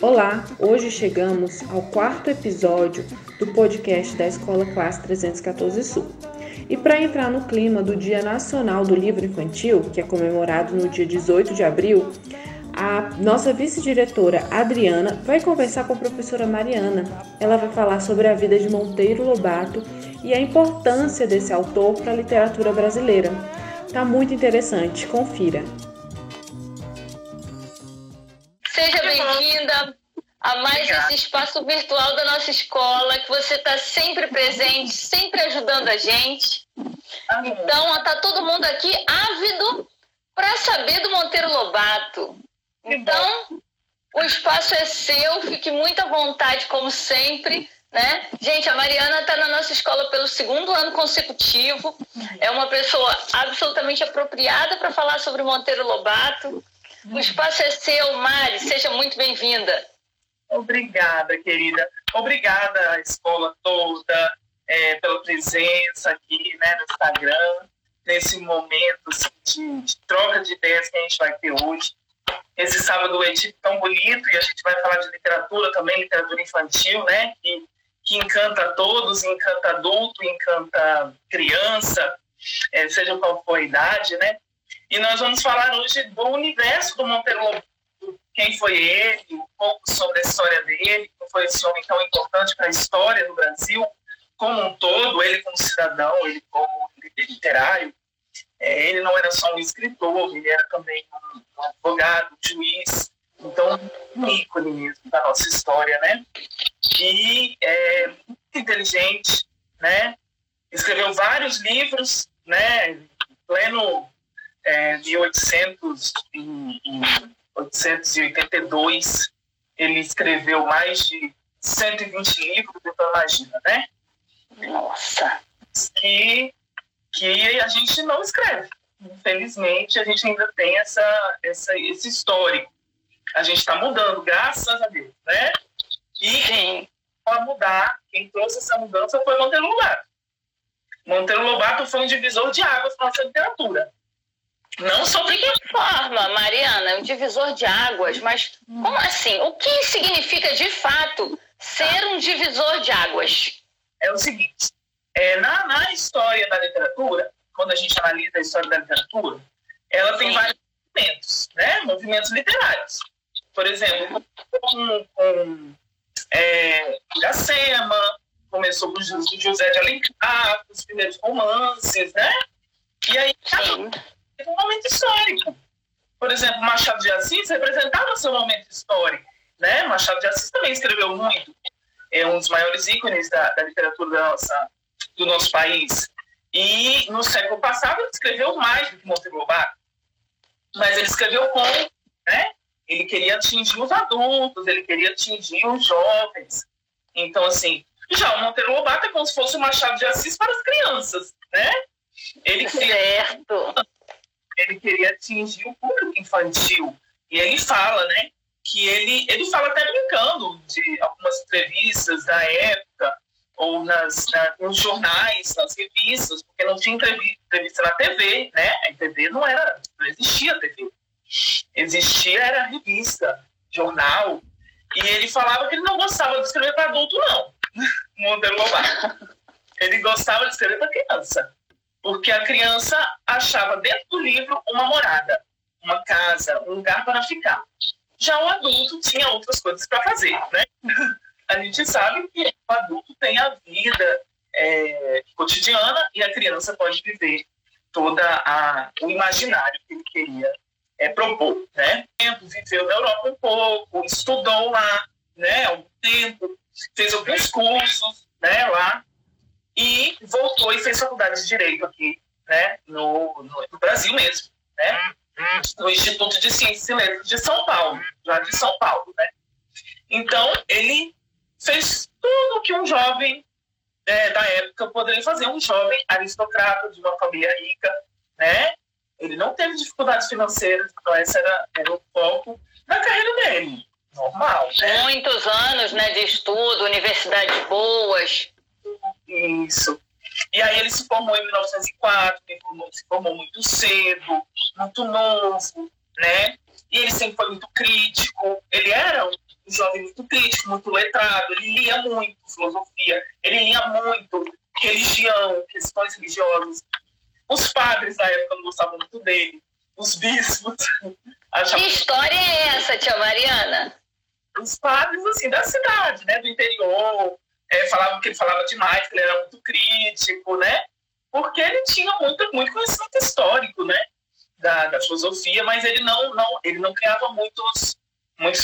Olá, hoje chegamos ao quarto episódio do podcast da Escola Classe 314 Sul. E para entrar no clima do Dia Nacional do Livro Infantil, que é comemorado no dia 18 de abril, a nossa vice-diretora Adriana vai conversar com a professora Mariana. Ela vai falar sobre a vida de Monteiro Lobato e a importância desse autor para a literatura brasileira. Tá muito interessante, confira. Seja bem-vinda a mais esse espaço virtual da nossa escola, que você está sempre presente, sempre ajudando a gente. Então, está todo mundo aqui ávido para saber do Monteiro Lobato. Então, o espaço é seu, fique muito à vontade, como sempre, né? Gente, a Mariana está na nossa escola pelo segundo ano consecutivo, é uma pessoa absolutamente apropriada para falar sobre Monteiro Lobato. O espaço é seu, Mari, seja muito bem-vinda. Obrigada, querida. Obrigada à escola toda pela presença aqui, né, no Instagram, nesse momento assim, de troca de ideias que a gente vai ter hoje. Esse sábado o Edip tão bonito, e a gente vai falar de literatura também, literatura infantil, né? Que encanta a todos, encanta adulto, encanta criança, seja qual for a idade, né? E nós vamos falar hoje do universo do Monteiro Lobato, quem foi ele, um pouco sobre a história dele, como foi esse homem tão importante para a história do Brasil como um todo, ele como cidadão, ele como literário. Ele não era só um escritor, ele era também um advogado, um juiz, então um ícone mesmo da nossa história, né? E muito inteligente, né? Escreveu vários livros, né? Em pleno de 1882, ele escreveu mais de 120 livros, então imagina, né? Nossa! Que a gente não escreve. Infelizmente, a gente ainda tem esse histórico. A gente está mudando, graças a Deus, né? E quem vai mudar, quem trouxe essa mudança foi Monteiro Lobato. Monteiro Lobato foi um divisor de águas na nossa literatura. Não só de que forma, Mariana, um divisor de águas, mas como assim? O que significa, de fato, ser um divisor de águas? É o seguinte... Na história da literatura, quando a gente analisa a história da literatura, ela tem vários movimentos, né? Movimentos literários. Por exemplo, com Iracema, começou com José de Alencar, os primeiros romances, né? E aí, teve um momento histórico. Por exemplo, Machado de Assis representava seu momento histórico, né? Machado de Assis também escreveu muito. É um dos maiores ícones da literatura da nossa... do nosso país. E no século passado ele escreveu mais do que Monteiro Lobato, mas ele escreveu contos, né? Ele queria atingir os adultos, ele queria atingir os jovens. Então, assim, já o Monteiro Lobato é como se fosse o Machado de Assis para as crianças, né? Ele queria atingir o público infantil. E ele fala, né? Que ele fala até brincando de algumas entrevistas da época, ou nos jornais, nas revistas, porque não tinha entrevista na TV, né? A TV não existia TV. Existia era revista, jornal, e ele falava que ele não gostava de escrever para adulto, não. Monteiro Lobato. Ele gostava de escrever para criança, porque a criança achava dentro do livro uma morada, uma casa, um lugar para ficar. Já o adulto tinha outras coisas para fazer, né? A gente sabe que o adulto tem a vida cotidiana e a criança pode viver todo o imaginário que ele queria propor, né? Viveu na Europa um pouco, estudou lá, né, há um tempo, fez alguns cursos, né, lá, e voltou e fez faculdade de Direito aqui, né, no Brasil mesmo, né? No Instituto de Ciências e Letras de São Paulo, já de São Paulo, né? Então, ele... fez tudo o que um jovem da época poderia fazer, um jovem aristocrata de uma família rica, né? Ele não teve dificuldades financeiras, então esse era o foco da carreira dele, normal, né? Muitos anos, né, de estudo, universidades boas. Isso. E aí ele se formou em 1904, se formou muito cedo, muito novo, né? E ele sempre foi muito crítico, ele era um jovem muito crítico, muito letrado, ele lia muito filosofia, ele lia muito religião, questões religiosas. Os padres da época não gostavam muito dele, os bispos. Que história é essa, tia Mariana? Os padres, assim, da cidade, né, do interior, falavam que ele falava demais, que ele era muito crítico, né? Porque ele tinha muito conhecimento histórico, né? Da filosofia, mas ele não criava muitos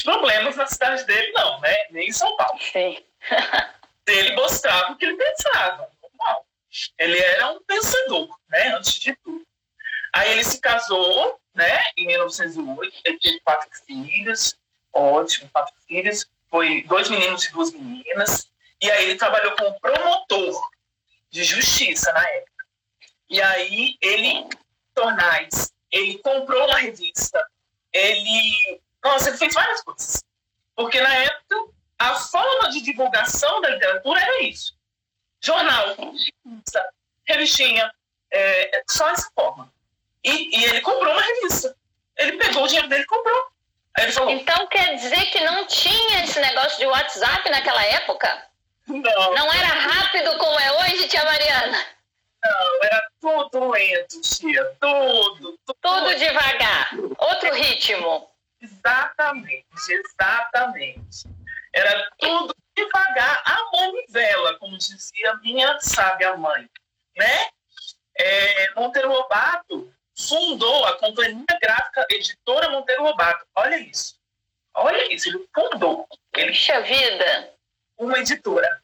problemas na cidade dele, não, né? Nem em São Paulo. Sim. Ele mostrava o que ele pensava, normal. Ele era um pensador, né? Antes de tudo. Aí ele se casou, né? Em 1908, ele teve 4 filhos, ótimo, 4 filhos, foi 2 meninos e 2 meninas, e aí ele trabalhou como promotor de justiça na época. E aí ele... jornais, ele comprou uma revista, ele fez várias coisas, porque na época a forma de divulgação da literatura era isso, jornal, revistinha, só essa forma, e ele comprou uma revista, ele pegou o dinheiro dele e comprou. Aí ele falou, então quer dizer que não tinha esse negócio de WhatsApp naquela época? Não era rápido como é hoje, tia Mariana? Não, era tudo lento, tia, tudo devagar, outro ritmo. Exatamente. Era tudo devagar, a manivela, como dizia minha sábia mãe, né? Monteiro Lobato fundou a Companhia Gráfica Editora Monteiro Lobato. Olha isso, ele fundou. Puxa vida! Uma editora.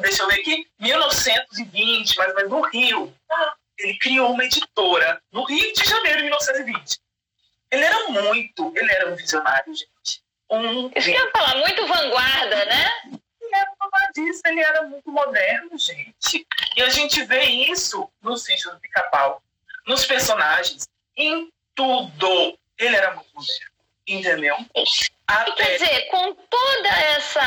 Deixa eu ver aqui, 1920, mais ou menos, no Rio. Ele criou uma editora no Rio de Janeiro de 1920. Ele era um visionário, gente. Isso que eu ia falar, muito vanguarda, né? Ele era vanguardista, ele era muito moderno, gente. E a gente vê isso no Sítio do Pica-Pau, nos personagens, em tudo. Ele era muito moderno, entendeu? Até... Quer dizer, com toda essa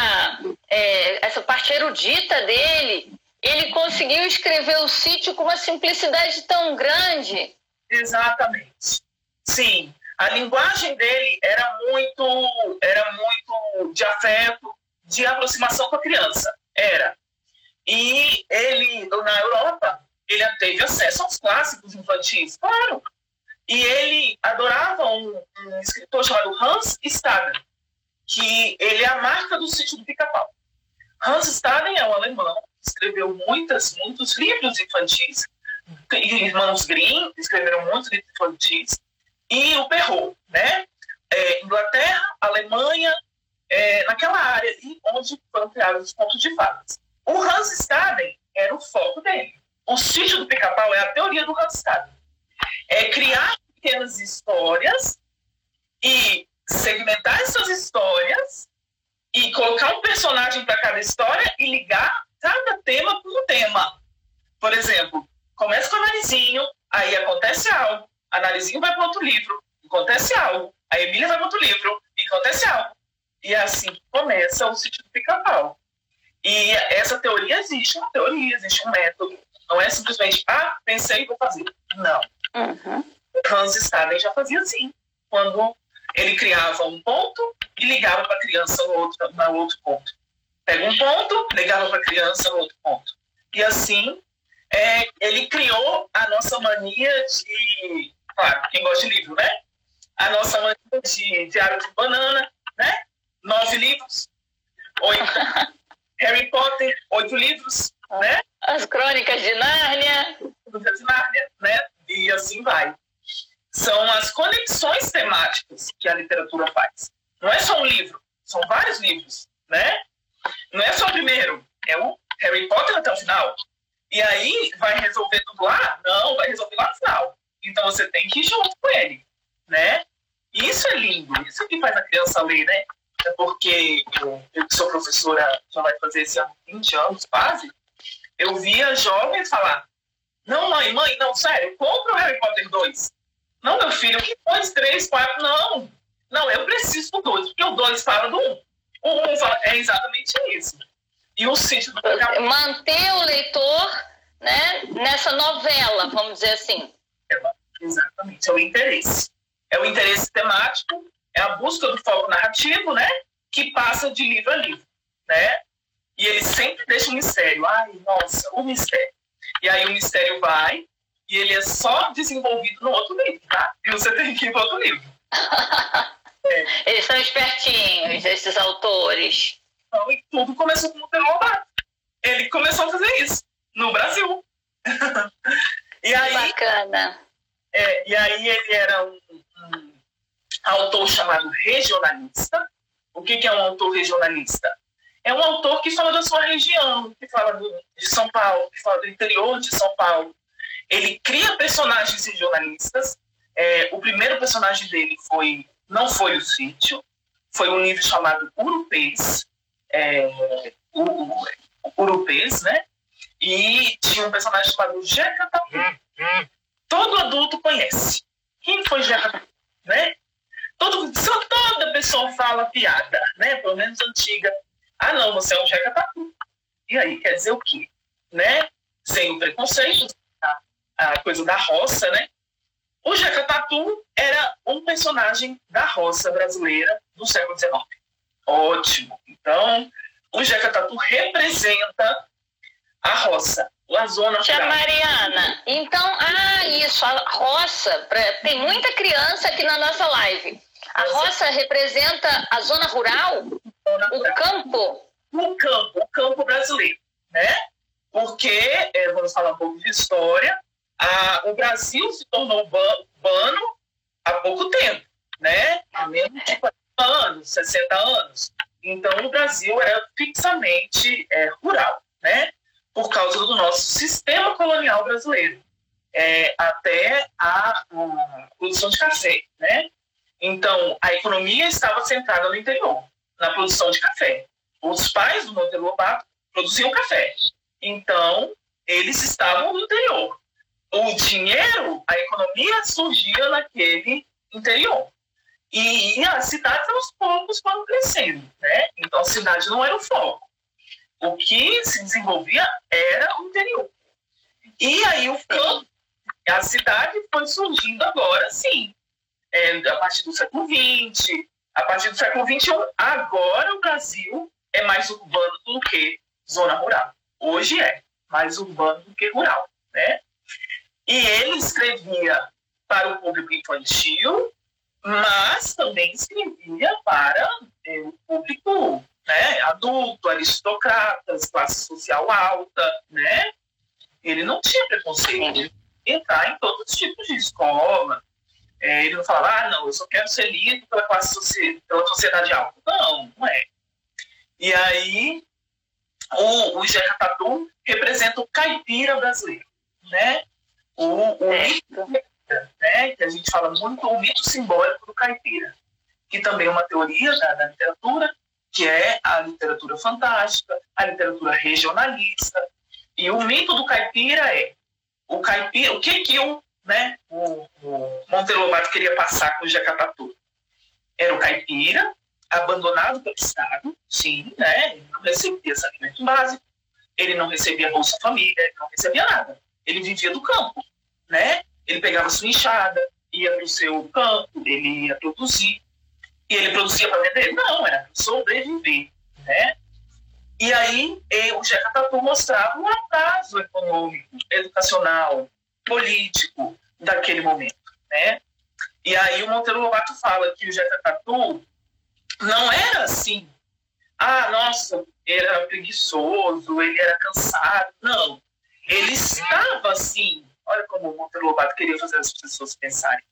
parte erudita dele, ele conseguiu escrever o Sítio com uma simplicidade tão grande. Exatamente. Sim, a linguagem dele era muito de afeto, de aproximação com a criança, era. E ele, na Europa, ele teve acesso aos clássicos infantis, claro. E ele adorava um escritor chamado Hans Staden, que ele é a marca do Sítio do Pica-Pau. Hans Staden é um alemão que escreveu muitos livros infantis, irmãos Grimm escreveram muitos livros infantis, e o Perrault, né? Inglaterra, Alemanha, naquela área onde foram criados os contos de fadas. O Hans Staden era o foco dele. O Sítio do Pica-Pau é a teoria do Hans Staden. É criar pequenas histórias e segmentar essas histórias e colocar um personagem para cada história e ligar cada tema com um tema. Por exemplo, começa com o Narizinho, aí acontece algo, a Narizinho vai para outro livro, acontece algo, a Emília vai para outro livro, acontece algo. E é assim que começa o Sítio do Pica-Pau. E essa teoria existe, existe um método. Não é simplesmente, pensei e vou fazer. Não. Uhum. Hans Staden já fazia assim, quando ele criava um ponto e ligava para a criança no outro ponto. Pega um ponto, ligava para a criança no outro ponto. E assim, ele criou a nossa mania de... Claro, quem gosta de livro, né? A nossa mania de Diário de Banana, né? 9 livros. 8. Harry Potter, 8 livros, né? As Crônicas de Nárnia. Né? E assim vai. São as conexões temáticas que a literatura faz. Não é só um livro, são vários livros, né? Não é só o primeiro, é o Harry Potter até o final. E aí, vai resolver tudo lá? Não, vai resolver lá no final. Então você tem que ir junto com ele, né? Isso é lindo, isso que faz a criança ler, né? É porque eu que sou professora, já vai fazer esse ano 20 anos quase, eu via jovens falar, não, mãe, não, sério, compra o Harry Potter 2. Não, meu filho, que 2, 3, 4, não, eu preciso do 2, porque o 2 fala do 1. O 1 fala, é exatamente isso. E o Sítio do Pica-Pau... Manter o leitor, né, nessa novela, vamos dizer assim. Exatamente, é o interesse. É o interesse temático, é a busca do foco narrativo, né? Que passa de livro a livro, né? E ele sempre deixa um mistério. Ai, nossa, o mistério. E aí o mistério vai e ele é só desenvolvido no outro livro, tá? E você tem que ir para outro livro. É. Eles são espertinhos, esses autores. Então, e tudo começou com o Monteiro. Ele começou a fazer isso no Brasil. E aí, bacana. É, e aí ele era um autor chamado regionalista. O que é um autor regionalista? É um autor que fala da sua região, que fala de São Paulo, que fala do interior de São Paulo. Ele cria personagens regionalistas. É, o primeiro personagem dele não foi o Sítio, foi um livro chamado Urupês, Urupês, né? E tinha um personagem chamado Jeca Tatu. Todo adulto conhece. Quem foi Jeca Tatu, né? Toda pessoa fala piada, né? Pelo menos antiga. Ah, não, você é um Jeca Tatu. E aí, quer dizer o quê? Né? Sem o preconceito, a coisa da roça, né? O Jeca Tatu era um personagem da roça brasileira do século XIX. Ótimo. Então, o Jeca Tatu representa a roça, a zona rural. Mariana, então, isso, a roça, tem muita criança aqui na nossa live. A roça representa a zona rural, o campo? O campo brasileiro, né? Porque, vamos falar um pouco de história, o Brasil se tornou urbano há pouco tempo, né? Há menos de 40 anos, 60 anos. Então, o Brasil era fixamente rural, né? Por causa do nosso sistema colonial brasileiro, até a produção de café, né? Então, a economia estava centrada no interior, na produção de café. Os pais do Monteiro Lobato produziam café. Então, eles estavam no interior. O dinheiro, a economia surgia naquele interior. E as cidades, aos poucos, foram crescendo, né? Então, a cidade não era o foco. O que se desenvolvia era o interior. E aí, a cidade foi surgindo agora, sim. A partir do século XX, a partir do século XXI, agora o Brasil é mais urbano do que zona rural. Hoje é mais urbano do que rural, né? E ele escrevia para o público infantil, mas também escrevia para o público, né, adulto, aristocratas, classe social alta, né? Ele não tinha preconceito, ele entrar em todos os tipos de escola. Ele não falava, não, eu só quero ser lido pela sociedade alta. Não é. E aí, o Jeca Tatu representa o caipira brasileiro, né? O mito, né, que a gente fala muito, o mito simbólico do caipira, que também é uma teoria da literatura, que é a literatura fantástica, a literatura regionalista. E o mito do caipira é o que o, né, o Monteiro Lobato queria passar com o Jeca Tatu. Era o caipira, abandonado pelo Estado, sim, né, ele não recebia saneamento básico, ele não recebia Bolsa Família, ele não recebia nada. Ele vivia do campo, né? Ele pegava sua enxada, ia para o seu campo, ele ia produzir. E ele produzia para vender? Não, era para sobreviver, né? E aí, o Jeca Tatu mostrava um atraso econômico, educacional, político daquele momento, né? E aí o Monteiro Lobato fala que o Jeca Tatu não era assim. Ah, nossa, ele era preguiçoso, ele era cansado. Não. Ele estava assim. Olha como o Monteiro Lobato queria fazer as pessoas pensarem.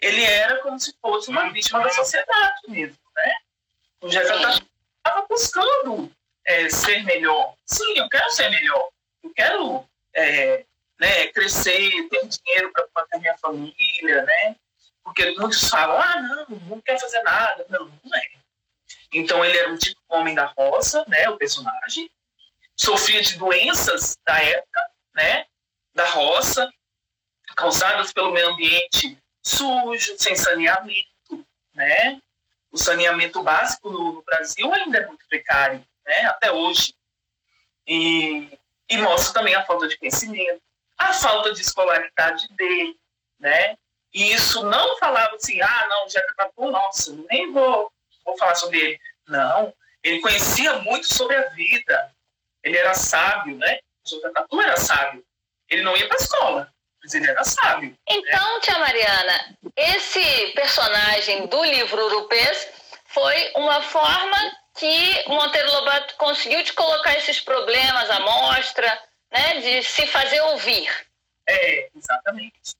Ele era como se fosse uma vítima da sociedade mesmo, né? O Jeca Tatu estava buscando ser melhor. Sim, eu quero ser melhor. Eu quero crescer, ter dinheiro para manter minha família, né? Porque muitos falam, não quero fazer nada. Não é. Então, ele era um tipo de homem da roça, né? O personagem. Sofria de doenças da época, né, da roça, causadas pelo meio ambiente sujo, sem saneamento, né? O saneamento básico no Brasil ainda é muito precário, né, até hoje. E mostra também a falta de conhecimento, a falta de escolaridade dele, né? E isso não falava assim, ah, não, já acabou, nossa, nem vou falar sobre ele. Não, ele conhecia muito sobre a vida, ele era sábio, né? O Tatu era sábio, ele não ia para a escola, mas ele era sábio. Então, né? Tia Mariana, esse personagem do livro Urupês foi uma forma que o Monteiro Lobato conseguiu de colocar esses problemas à mostra, né, de se fazer ouvir. É, exatamente.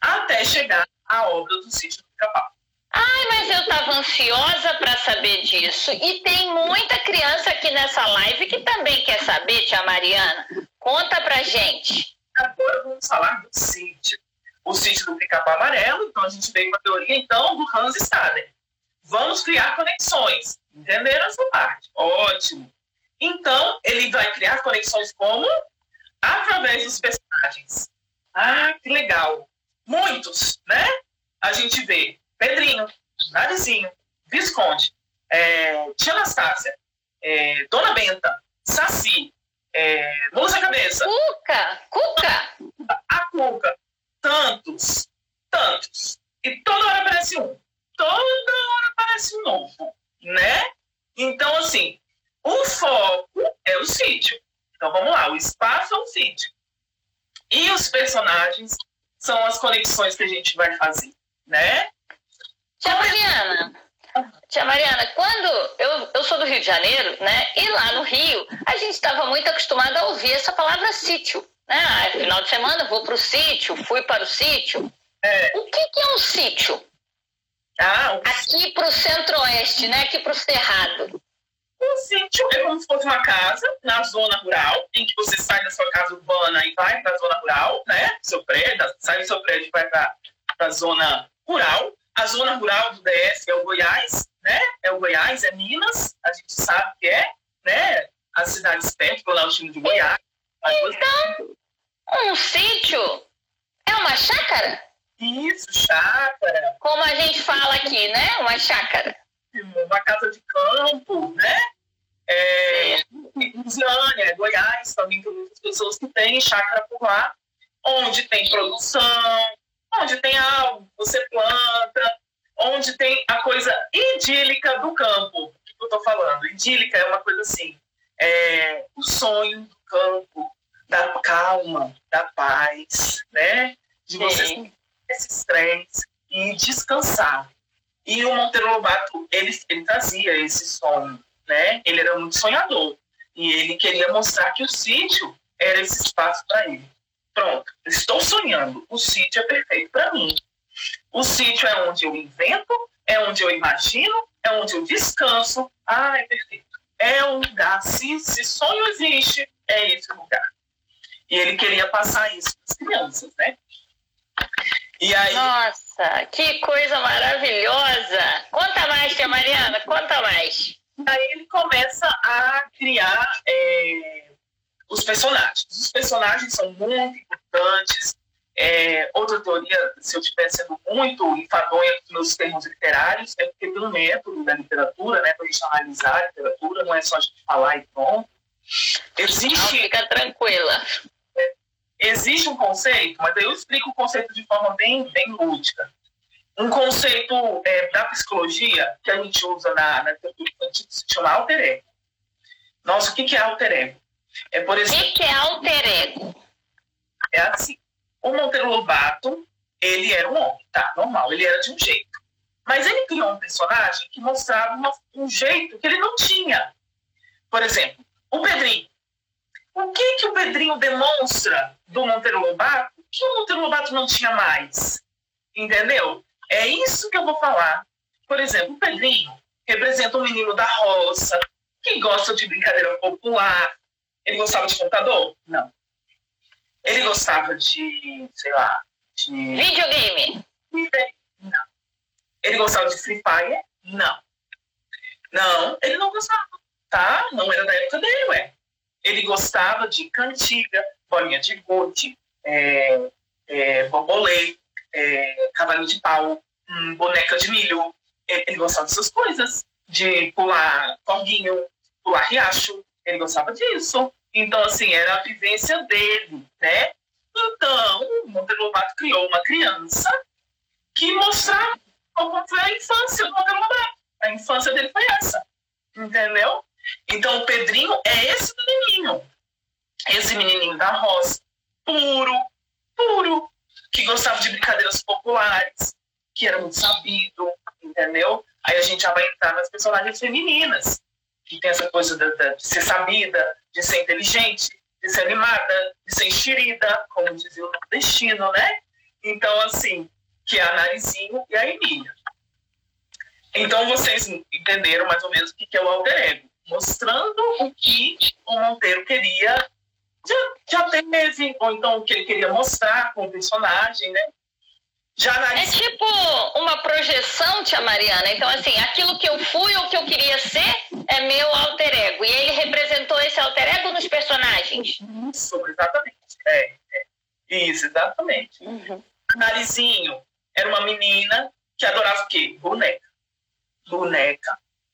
Até chegar à obra do Sítio do Pica-Pau. Ai, mas eu estava ansiosa para saber disso. E tem muita criança aqui nessa live que também quer saber, Tia Mariana. Conta pra gente. Agora vamos falar do Sítio. O Sítio do Pica-Pau Amarelo, então a gente veio com a teoria então, do Hans Staden. Vamos criar conexões. Entenderam essa parte? Ótimo. Então, ele vai criar conexões como? Através dos personagens. Ah, que legal. Muitos, né? A gente vê Pedrinho, Narizinho, Visconde, Tia Anastácia, Dona Benta, Saci, Musa Cabeça. Cuca! A Cuca. Tantos. E toda hora aparece um. Toda hora aparece um novo, né? Então, assim, o foco é o sítio. Então, vamos lá, o espaço é o sítio. E os personagens são as conexões que a gente vai fazer, né? Tia Mariana, quando eu sou do Rio de Janeiro, né? E lá no Rio, a gente estava muito acostumada a ouvir essa palavra sítio, né? Ah, final de semana vou para o sítio, fui para o sítio. É. O que é um sítio? Aqui para o centro-oeste, né? Aqui para o cerrado. Um sítio é como se fosse uma casa na zona rural, em que você sai da sua casa urbana e vai para a zona rural, né? Seu prédio, sai do seu prédio e vai para a zona rural. A zona rural do DF é o Goiás, né? É Minas, a gente sabe que é, né? As cidades perto, lá o time de Goiás. Então, um sítio é uma chácara? Isso, chácara. Como a gente fala aqui, né? Uma chácara. Uma casa de campo, né? Uslânia, Goiás, também tem muitas pessoas que têm chácara por lá, onde tem produção, onde tem algo que você planta, onde tem a coisa idílica do campo. O que eu estou falando? Idílica é uma coisa assim, o sonho do campo, da calma, da paz, né? De você sentir esse estresse e descansar. E o Monteiro Lobato, ele trazia esse sonho, né? Ele era muito sonhador. E ele queria mostrar que o sítio era esse espaço para ele. Pronto, estou sonhando. O sítio é perfeito para mim. O sítio é onde eu invento, é onde eu imagino, é onde eu descanso. Ah, é perfeito. É um lugar. Se sonho existe, é esse lugar. E ele queria passar isso para as crianças, né? E aí... Nossa, que coisa maravilhosa! Conta mais, Tia Mariana, conta mais. Aí ele começa a criar os personagens. Os personagens são muito importantes. Outra teoria, se eu estiver sendo muito enfadonha nos termos literários, é porque pelo método da literatura, né, para a gente analisar a literatura, não é só a gente falar e pronto. Existe... Não, fica tranquila. Existe um conceito, mas eu explico o conceito de forma bem lúdica. Um conceito da psicologia que a gente usa na terapia infantil se chama alter ego. Nossa, o que é alter ego? Por exemplo, o que é alter ego? É assim, o Monteiro Lobato, ele era um homem, tá? Normal, ele era de um jeito. Mas ele criou um personagem que mostrava um jeito que ele não tinha. Por exemplo, o Pedrinho. O que o Pedrinho demonstra do Monteiro Lobato que o Monteiro Lobato não tinha mais? Entendeu? É isso que eu vou falar. Por exemplo, o Pedrinho representa um menino da roça que gosta de brincadeira popular. Ele gostava de computador? Não. Ele gostava de, sei lá, de... videogame? Não. Ele gostava de Free Fire? Não, ele não gostava, tá? Não era da época dele, ué. Ele gostava de cantiga, bolinha de gude, bobolê, cavalo de pau, boneca de milho. Ele gostava dessas coisas, de pular corguinho, pular riacho. Ele gostava disso. Então, assim, era a vivência dele, né? Então, o Monteiro Lobato criou uma criança que mostrava como foi a infância do Monteiro Lobato. A infância dele foi essa, entendeu? Então, o Pedrinho é esse menininho da roça, puro, que gostava de brincadeiras populares, que era muito sabido, entendeu? Aí a gente já vai entrar nas personagens femininas, que tem essa coisa de ser sabida, de ser inteligente, de ser animada, de ser enxerida, como dizia o nordestino, né? Então, assim, que é a Narizinho e a Emília. Então, vocês entenderam mais ou menos o que é o alter ego, mostrando o que o Monteiro queria, já teve, ou então o que ele queria mostrar com o personagem, né? Já é tipo uma projeção, tia Mariana. Então, assim, aquilo que eu fui ou que eu queria ser é meu alter ego. E ele representou esse alter ego nos personagens. Isso, exatamente. Isso, exatamente. Uhum. Narizinho era uma menina que adorava o quê? Boneca.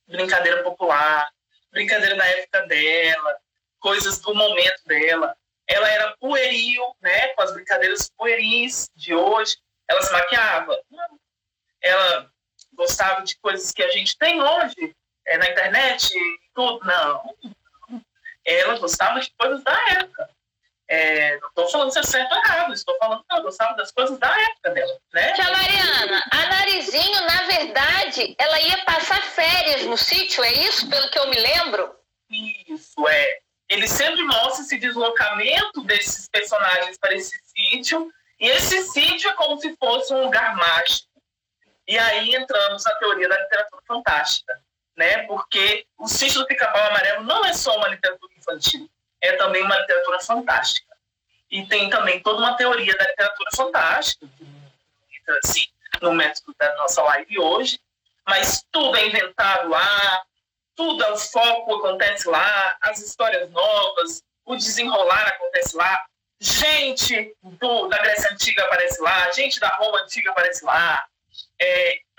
Brincadeira popular. Brincadeira da época dela. Coisas do momento dela. Ela era pueril, né? Com as brincadeiras pueris de hoje. Ela se maquiava, ela gostava de coisas que a gente tem hoje, na internet e tudo, não. Ela gostava de coisas da época. Não estou falando se é certo ou errado, estou falando que ela gostava das coisas da época dela, né? Tia Mariana, a Narizinho, na verdade, ela ia passar férias no sítio, é isso? Pelo que eu me lembro? Isso, Ele sempre mostra esse deslocamento desses personagens para esse sítio. E esse sítio é como se fosse um lugar mágico. E aí entramos na teoria da literatura fantástica, né? Porque o sítio do Pica-Pau Amarelo não é só uma literatura infantil, é também uma literatura fantástica. E tem também toda uma teoria da literatura fantástica, que entra assim no método da nossa live hoje, mas tudo é inventado lá, tudo é o foco acontece lá, as histórias novas, o desenrolar acontece lá. Gente da Grécia Antiga aparece lá, gente da Roma Antiga aparece lá,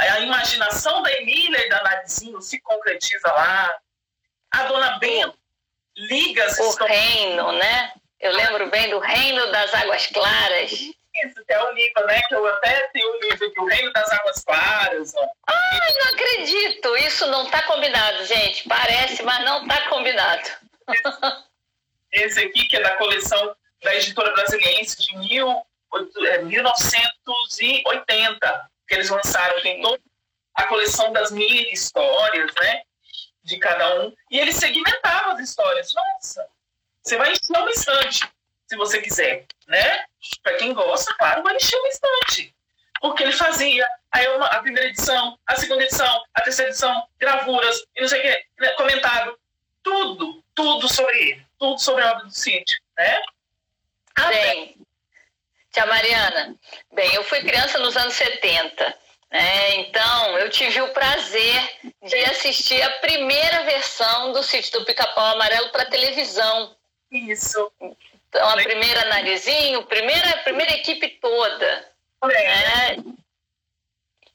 a imaginação da Emília e da Narizinho se concretiza lá, a Dona Bento liga as histórias. O reino, né? Eu lembro bem do Reino das Águas Claras. Isso, é o livro, né? Que eu até tenho o livro aqui, O Reino das Águas Claras. Ó. Ai, não acredito! Isso não tá combinado, gente. Parece, mas não tá combinado. Esse aqui que é da coleção da Editora Brasiliense de 1980, que eles lançaram, tem toda a coleção das 1000 histórias, né, de cada um, e eles segmentavam as histórias. Nossa, você vai encher uma estante, se você quiser, né? Para quem gosta, claro, vai encher uma estante, porque ele fazia aí a primeira edição, a segunda edição, a terceira edição, gravuras, e não sei o que, comentário, tudo sobre ele, tudo sobre a obra do sítio, né? Bem, tia Mariana, eu fui criança nos anos 70, né? Então eu tive o prazer de assistir a primeira versão do Sítio do Pica-Pau Amarelo para televisão. Isso. Então a primeira Narizinho, a primeira equipe toda, né?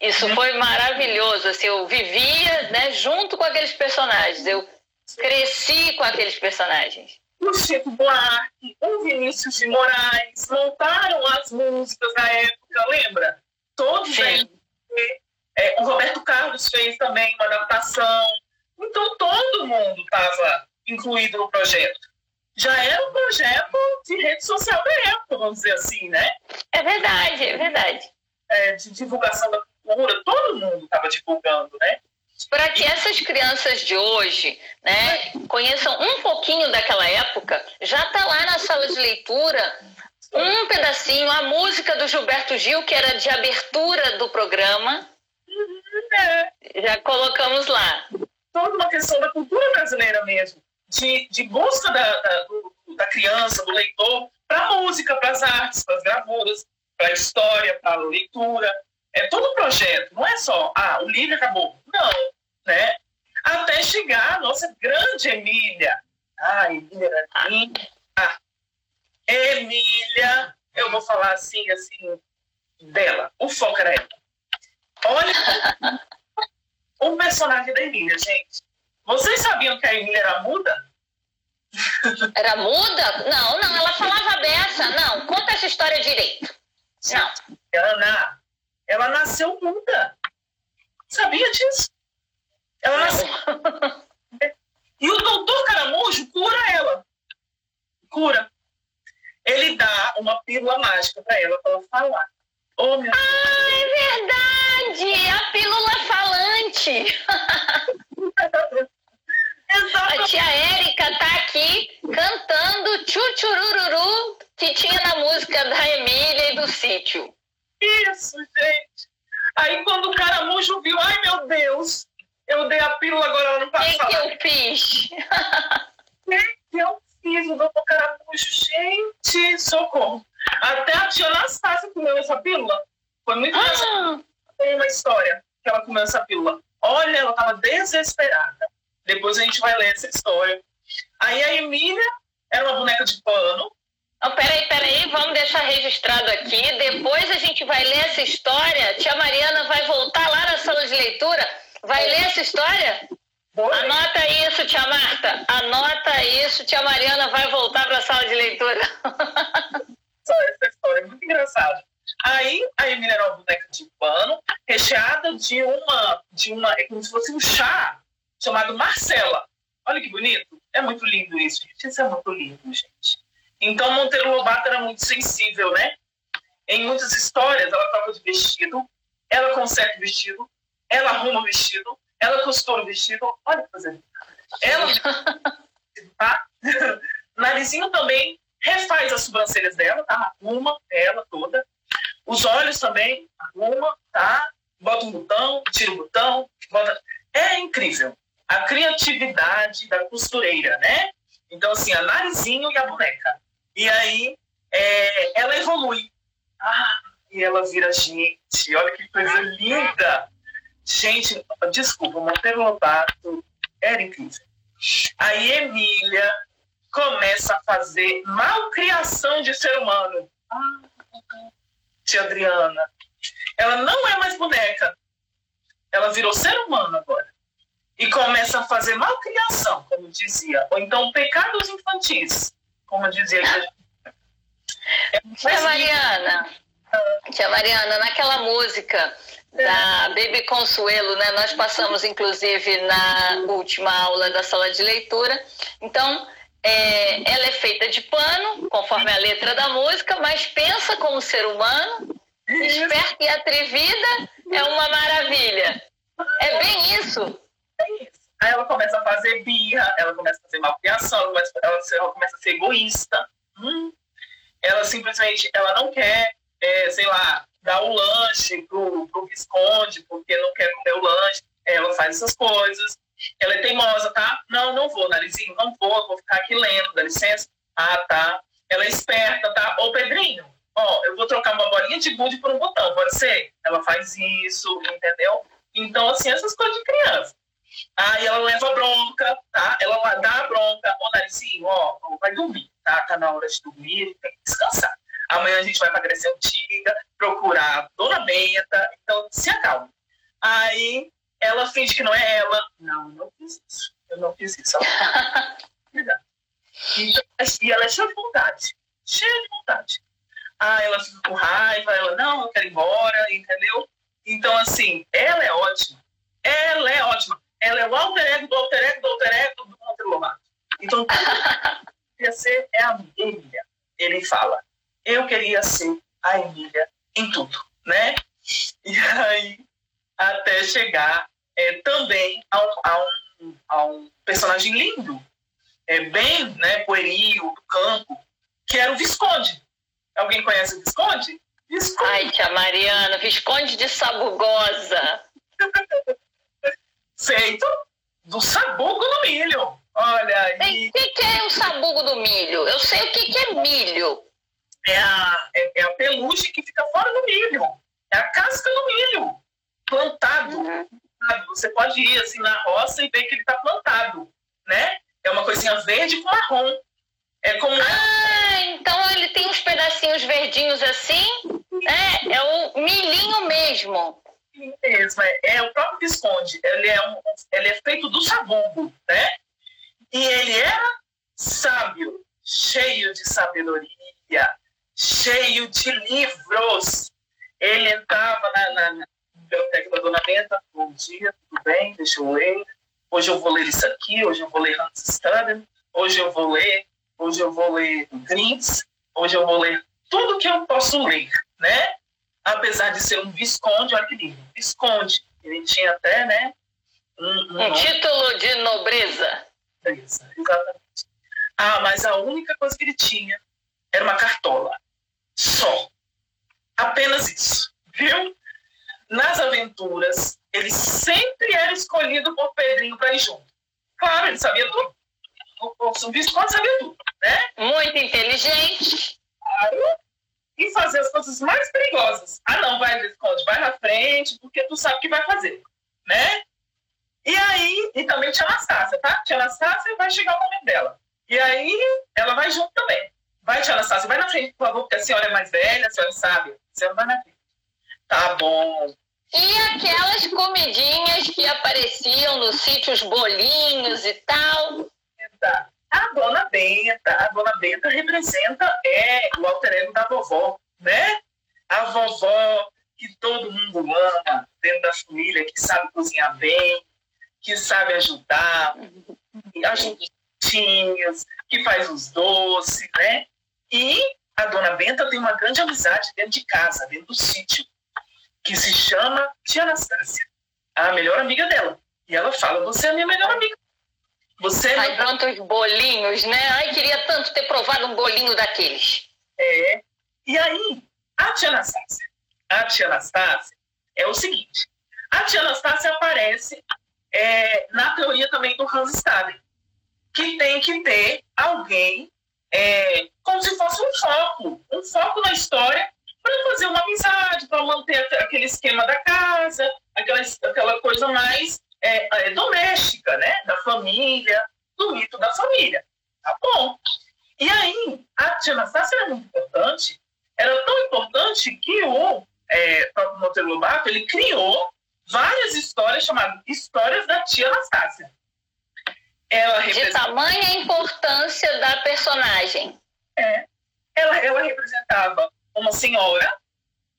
Isso foi maravilhoso, assim, eu vivia, né, junto com aqueles personagens, eu cresci com aqueles personagens. O Chico Buarque, o Vinícius de Moraes, montaram as músicas da época, lembra? Todos eles. O Roberto Carlos fez também uma adaptação. Então, todo mundo estava incluído no projeto. Já era um projeto de rede social da época, vamos dizer assim, né? É verdade. De divulgação da cultura, todo mundo estava divulgando, né? Para que essas crianças de hoje, né, conheçam um pouquinho daquela época, já está lá na sala de leitura um pedacinho, a música do Gilberto Gil, que era de abertura do programa. Já colocamos lá. Toda uma questão da cultura brasileira mesmo, de busca da criança, do leitor, para a música, para as artes, para as gravuras, para a história, para a leitura. É todo um projeto, não é só, o livro acabou. Não, né? Até chegar a nossa grande Emília. Emília era linda. Emília, eu vou falar assim, dela. O foco era ela. Olha o personagem da Emília, gente. Vocês sabiam que a Emília era muda? Era muda? Não, não, ela falava beça. Não, conta essa história direito. Não. Ana, ela nasceu muda. Sabia disso? Ela nasceu. E o doutor Caramujo cura ela. Cura. Ele dá uma pílula mágica pra ela falar. Oh, meu Deus. Ah, é verdade! A pílula falante. A tia Érica tá aqui cantando Tchutchurururu, que tinha na música da Emília e do Sítio. Isso, gente. Aí quando o Caramujo viu, ai meu Deus, eu dei a pílula agora no passado. O que eu fiz? O que eu fiz? O doutor Caramujo, gente, socorro. Até a tia Anastácia comeu essa pílula. Foi muito engraçado. Tem uma história que ela comeu essa pílula. Olha, ela tava desesperada. Depois a gente vai ler essa história. Aí a Emília era uma boneca de pano. Oh, peraí, vamos deixar registrado aqui. Depois a gente vai ler essa história. Tia Mariana vai voltar lá na sala de leitura. Vai ler essa história? Boa. Anota isso, tia Marta. Anota isso. Tia Mariana vai voltar para a sala de leitura. Só essa história, é muito engraçado. Aí a Emília era uma boneca de pano recheada de uma é como se fosse um chá. Chamado Marcela. Olha que bonito. É muito lindo isso, gente. Isso é muito lindo, gente. Então, Monteiro Lobato era muito sensível, né? Em muitas histórias, ela troca de vestido, ela conserta o vestido, ela arruma o vestido, ela costura o vestido. Olha que coisa linda. Ela... tá? Narizinho também refaz as sobrancelhas dela, tá? Arruma ela toda. Os olhos também arruma, tá? Bota um botão, tira um botão, bota... É incrível. A criatividade da costureira, né? Então, assim, a narizinho e a boneca. E aí, ela evolui. Ah, e ela vira gente. Olha que coisa linda. Gente, desculpa, Monteiro Lobato era incrível. Aí, Emília começa a fazer malcriação de ser humano. Ah, tia Adriana. Ela não é mais boneca. Ela virou ser humano agora. E começa a fazer malcriação, como dizia. Ou então, pecados infantis, como dizia. Tia Mariana, naquela música da Baby Consuelo, né? Nós passamos, inclusive, na última aula da sala de leitura. Então, ela é feita de pano, conforme a letra da música, mas pensa como ser humano, esperta e atrevida, é uma maravilha. É bem isso. Aí ela começa a fazer birra, ela começa a fazer malcriação, ela começa a ser egoísta. Ela simplesmente, ela não quer, sei lá, dar o lanche pro Visconde, porque não quer comer o lanche. Ela faz essas coisas. Ela é teimosa, tá? Não, não vou, narizinho, não vou, vou ficar aqui lendo, dá licença. Ah, tá. Ela é esperta, tá? Ô, Pedrinho, ó, eu vou trocar uma bolinha de gude por um botão, pode ser? Ela faz isso, entendeu? Então, assim, essas coisas de criança. Aí ela leva bronca, tá? Ela dá a bronca. Ô, narizinho, ó, vai dormir, tá? Tá na hora de dormir, tem que descansar. Amanhã a gente vai pra Grécia Antiga, procurar a Dona Benta. Então, se acalme. Aí ela finge que não é ela. Não, eu não fiz isso. E ela é cheia de vontade. Ah, ela fica com raiva, ela, não, eu quero ir embora, entendeu? Então, assim, ela é ótima. Ela é o alter ego do Monteiro Lobato. Então, queria ser a Emília. Ele fala, eu queria ser a Emília em tudo, né? E aí, até chegar também a um personagem lindo, bem, né, pueril, do campo, que era o Visconde. Alguém conhece o Visconde? Visconde. Ai, tia Mariana, Visconde de Sabugosa. Feito do sabugo do milho. Olha aí. O que é o sabugo do milho? Eu sei o que é milho. É a pelugem que fica fora do milho. É a casca do milho. Plantado. Uhum. Você pode ir assim na roça e ver que ele tá plantado, né? É uma coisinha verde com marrom. É como... então ele tem uns pedacinhos verdinhos assim, né? É o milhinho mesmo. Mesmo, é o próprio Visconde. Ele é feito do sabugo, né? E ele era sábio, cheio de sabedoria, cheio de livros. Ele entrava na biblioteca da Dona Benta. Bom dia, tudo bem? Deixa eu ler. Hoje eu vou ler isso aqui, hoje eu vou ler Hans Staden, hoje eu vou ler Grinds, hoje eu vou ler tudo que eu posso ler, né? Apesar de ser um visconde, olha que lindo, visconde. Ele tinha até, né? Um título de nobreza. Exatamente. Ah, mas a única coisa que ele tinha era uma cartola. Só. Apenas isso, viu? Nas aventuras, ele sempre era escolhido por Pedrinho para ir junto. Claro, ele sabia tudo. O visconde sabia tudo, né? Muito inteligente. Claro. E fazer as coisas mais perigosas. Ah, não, vai, Visconde, vai na frente, porque tu sabe o que vai fazer, né? E aí, e também Tia Anastácia, tá? Tia Anastácia vai chegar o momento dela. E aí, ela vai junto também. Vai, Tia Anastácia, vai na frente, por favor, porque a senhora é mais velha, a senhora sabe. A senhora vai na frente. Tá bom. E aquelas comidinhas que apareciam nos sítios, bolinhos e tal. Tá. A dona Benta representa o alter ego da vovó, né? A vovó que todo mundo ama dentro da família, que sabe cozinhar bem, que sabe ajudar, que ajuda os bichinhos, que faz os doces, né? E a dona Benta tem uma grande amizade dentro de casa, dentro do sítio, que se chama Tia Anastácia, a melhor amiga dela. E ela fala, você é a minha melhor amiga. Ai, quantos bolinhos, né? Ai, queria tanto ter provado um bolinho daqueles. É. E aí, a Tia Anastácia é o seguinte. A Tia Anastácia aparece na teoria também do Hans Staden, que tem que ter alguém como se fosse um foco na história para fazer uma amizade, para manter aquele esquema da casa, aquela coisa mais... doméstica, né? Da família, do mito da família. Tá bom. E aí, a Tia Anastácia era muito importante, era tão importante que o próprio Monteiro Lobato, ele criou várias histórias chamadas Histórias da Tia Anastácia. Ela representa... De tamanha importância da personagem. É. Ela representava uma senhora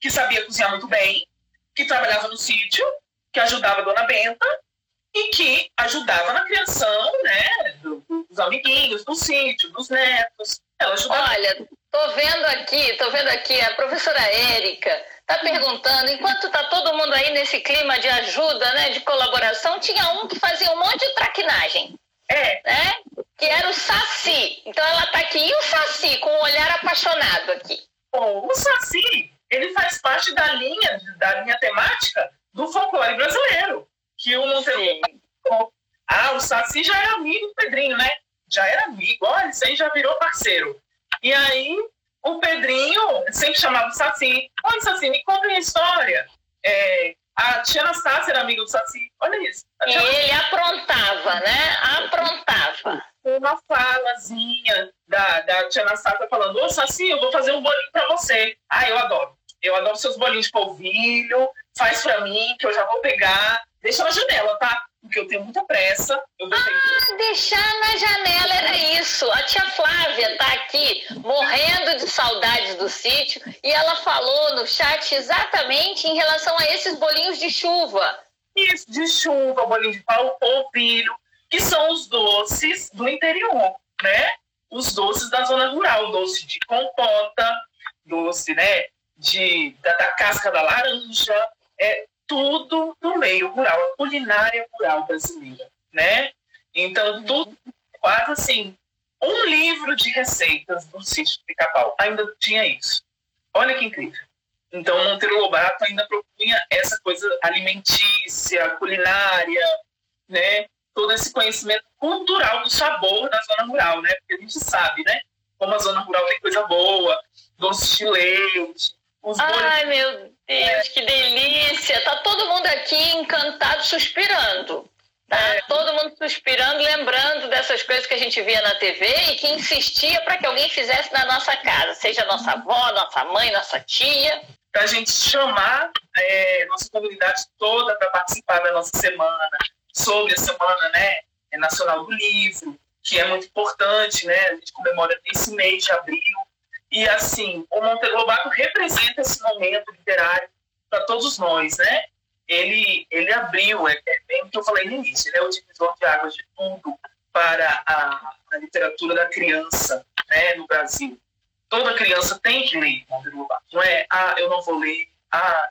que sabia cozinhar muito bem, que trabalhava no sítio, que ajudava a Dona Benta, e que ajudava na criação, né, dos amiguinhos, do sítio, dos netos. Ela ajudava. Olha, tô vendo aqui, a professora Érica tá perguntando, enquanto tá todo mundo aí nesse clima de ajuda, né, de colaboração, tinha um que fazia um monte de traquinagem. É. Né, que era o Saci. Então ela tá aqui, e o Saci, com um olhar apaixonado aqui. Bom, o Saci, ele faz parte da linha temática do folclore brasileiro. Que o Monteiro... o Saci já era amigo do Pedrinho, né? Já era amigo, olha, isso aí já virou parceiro. E aí, o Pedrinho sempre chamava o Saci. Olha, Saci, me conta a história. A Tia Anastácia era amiga do Saci, olha isso. Ele aprontava, né? Aprontava. Uma falazinha da Tia Anastácia falando, ô, Saci, eu vou fazer um bolinho pra você. Ah, eu adoro. Eu adoro seus bolinhos de polvilho, faz pra mim, que eu já vou pegar... Deixa na janela, tá? Porque eu tenho muita pressa. Deixar na janela era isso. A tia Flávia tá aqui morrendo de saudades do sítio e ela falou no chat exatamente em relação a esses bolinhos de chuva. Isso, de chuva, bolinho de pau ou pilho, que são os doces do interior, né? Os doces da zona rural, doce de compota, doce, né? Da casca da laranja, tudo do meio rural, a culinária rural brasileira, né? Então, tudo quase assim, um livro de receitas do sítio do Pica-Pau, ainda tinha isso. Olha que incrível. Então, Monteiro Lobato ainda propunha essa coisa alimentícia, culinária, né? Todo esse conhecimento cultural do sabor da zona rural, né? Porque a gente sabe, né? Como a zona rural tem coisa boa, doce de leite, os bolos... Ai, meu Deus! Deus, que delícia! Tá todo mundo aqui encantado, suspirando. Tá? Todo mundo suspirando, lembrando dessas coisas que a gente via na TV e que insistia para que alguém fizesse na nossa casa, seja nossa avó, nossa mãe, nossa tia. Para a gente chamar nossa comunidade toda para participar da nossa semana, sobre a Semana, né, Nacional do Livro, que é muito importante, né? A gente comemora esse mês de abril. E, assim, o Monteiro Lobato representa esse momento literário para todos nós, né? Ele abriu, é bem o que eu falei no início, ele é o divisor de águas de tudo para a literatura da criança, né, no Brasil. Toda criança tem que ler Monteiro Lobato. Não é, eu não vou ler,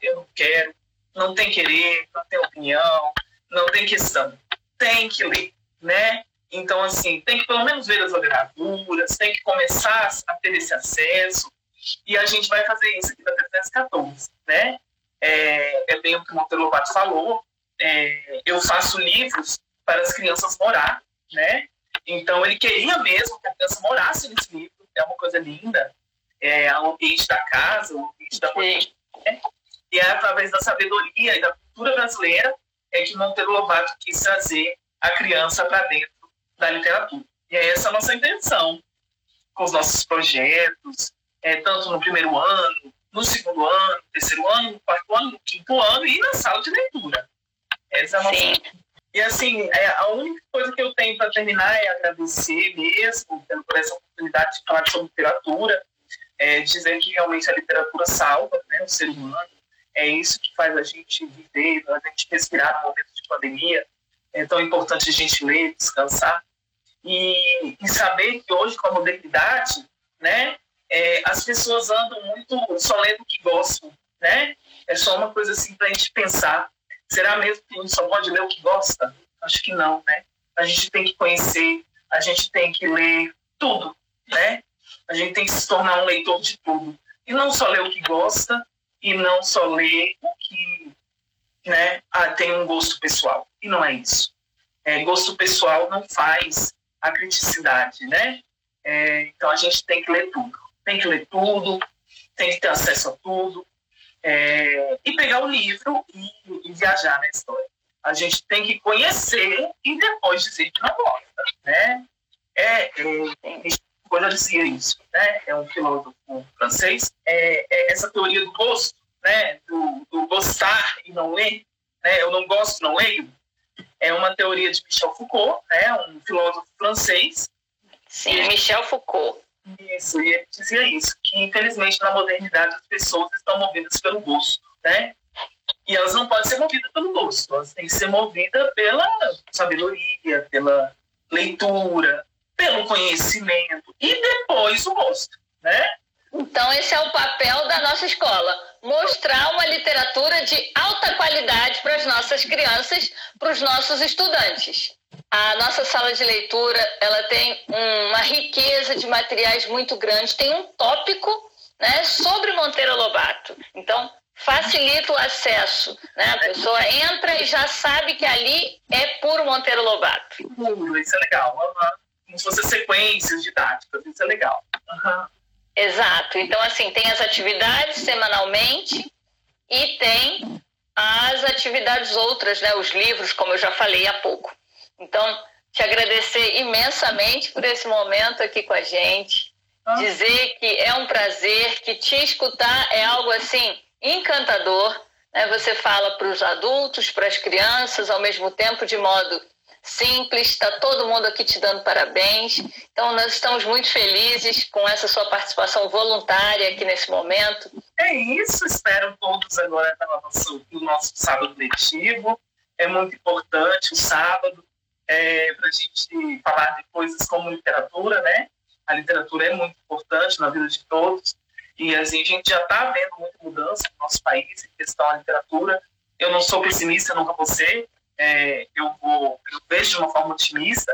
eu não quero, não tem querer, não tem opinião, não tem questão. Tem que ler, né? Então, assim, tem que pelo menos ver as gravuras, tem que começar a ter esse acesso, e a gente vai fazer isso aqui da 314, né? É bem o que o Monteiro Lobato falou, eu faço livros para as crianças morar, né? Então, ele queria mesmo que a criança morasse nesse livro, é uma coisa linda, é o ambiente da casa, o ambiente da política, né? E é através da sabedoria e da cultura brasileira é que Monteiro Lobato quis trazer a criança para dentro da literatura. E é essa a nossa intenção com os nossos projetos, tanto no primeiro ano, no segundo ano, no terceiro ano, no quarto ano, no quinto ano e na sala de leitura. Essa é a nossa. Sim. E assim, a única coisa que eu tenho para terminar é agradecer mesmo por essa oportunidade de falar sobre literatura, dizer que realmente a literatura salva, né, o ser humano. É isso que faz a gente viver, a gente respirar no momento de pandemia. É tão importante a gente ler, descansar e saber que hoje, com a modernidade, né, as pessoas andam muito só lendo o que gostam, né? É só uma coisa assim para a gente pensar. Será mesmo que a gente só pode ler o que gosta? Acho que não, né? A gente tem que conhecer, a gente tem que ler tudo, né? A gente tem que se tornar um leitor de tudo. E não só ler o que gosta e não só ler o que... né? Tem um gosto pessoal, e não é isso. Gosto pessoal não faz a criticidade, né? Então a gente tem que ler tudo, tem que ter acesso a tudo, e pegar o livro e viajar na história. A gente tem que conhecer e depois dizer que não gosta, né? Eu já dizia isso, né? É um filósofo francês, essa teoria do gosto, né, do gostar e não ler, né, eu não gosto, não leio, é uma teoria de Michel Foucault, né, um filósofo francês. Sim, Michel Foucault. Isso, e ele dizia isso, que infelizmente na modernidade as pessoas estão movidas pelo gosto, né, e elas não podem ser movidas pelo gosto, elas têm que ser movidas pela sabedoria, pela leitura, pelo conhecimento e depois o gosto, né. Então, esse é o papel da nossa escola, mostrar uma literatura de alta qualidade para as nossas crianças, para os nossos estudantes. A nossa sala de leitura, ela tem uma riqueza de materiais muito grande, tem um tópico, né, sobre Monteiro Lobato. Então, facilita o acesso, né? A pessoa entra e já sabe que ali é puro Monteiro Lobato. Isso é legal, como se fossem sequências didáticas, isso é legal. Uhum. Exato. Então, assim, tem as atividades semanalmente e tem as atividades outras, né? Os livros, como eu já falei há pouco. Então, te agradecer imensamente por esse momento aqui com a gente. Dizer que é um prazer, que te escutar é algo, assim, encantador, né? Você fala para os adultos, para as crianças, ao mesmo tempo, de modo simples, está todo mundo aqui te dando parabéns. Então, nós estamos muito felizes com essa sua participação voluntária aqui nesse momento. É isso, espero todos agora no nosso sábado letivo. É muito importante o sábado para a gente falar de coisas como literatura, né? A literatura é muito importante na vida de todos e assim, a gente já está vendo muita mudança no nosso país em questão à literatura. Eu não sou pessimista, nunca vou ser. Eu vejo de uma forma otimista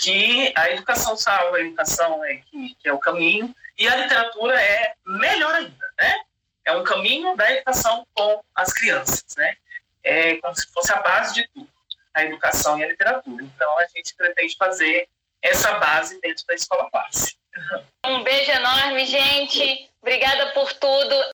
que a educação salva, a educação que é o caminho, e a literatura é melhor ainda, né? É um caminho da educação com as crianças, né? É como se fosse a base de tudo, a educação e a literatura. Então, a gente pretende fazer essa base dentro da escola base. Um beijo enorme, gente. Obrigada por tudo.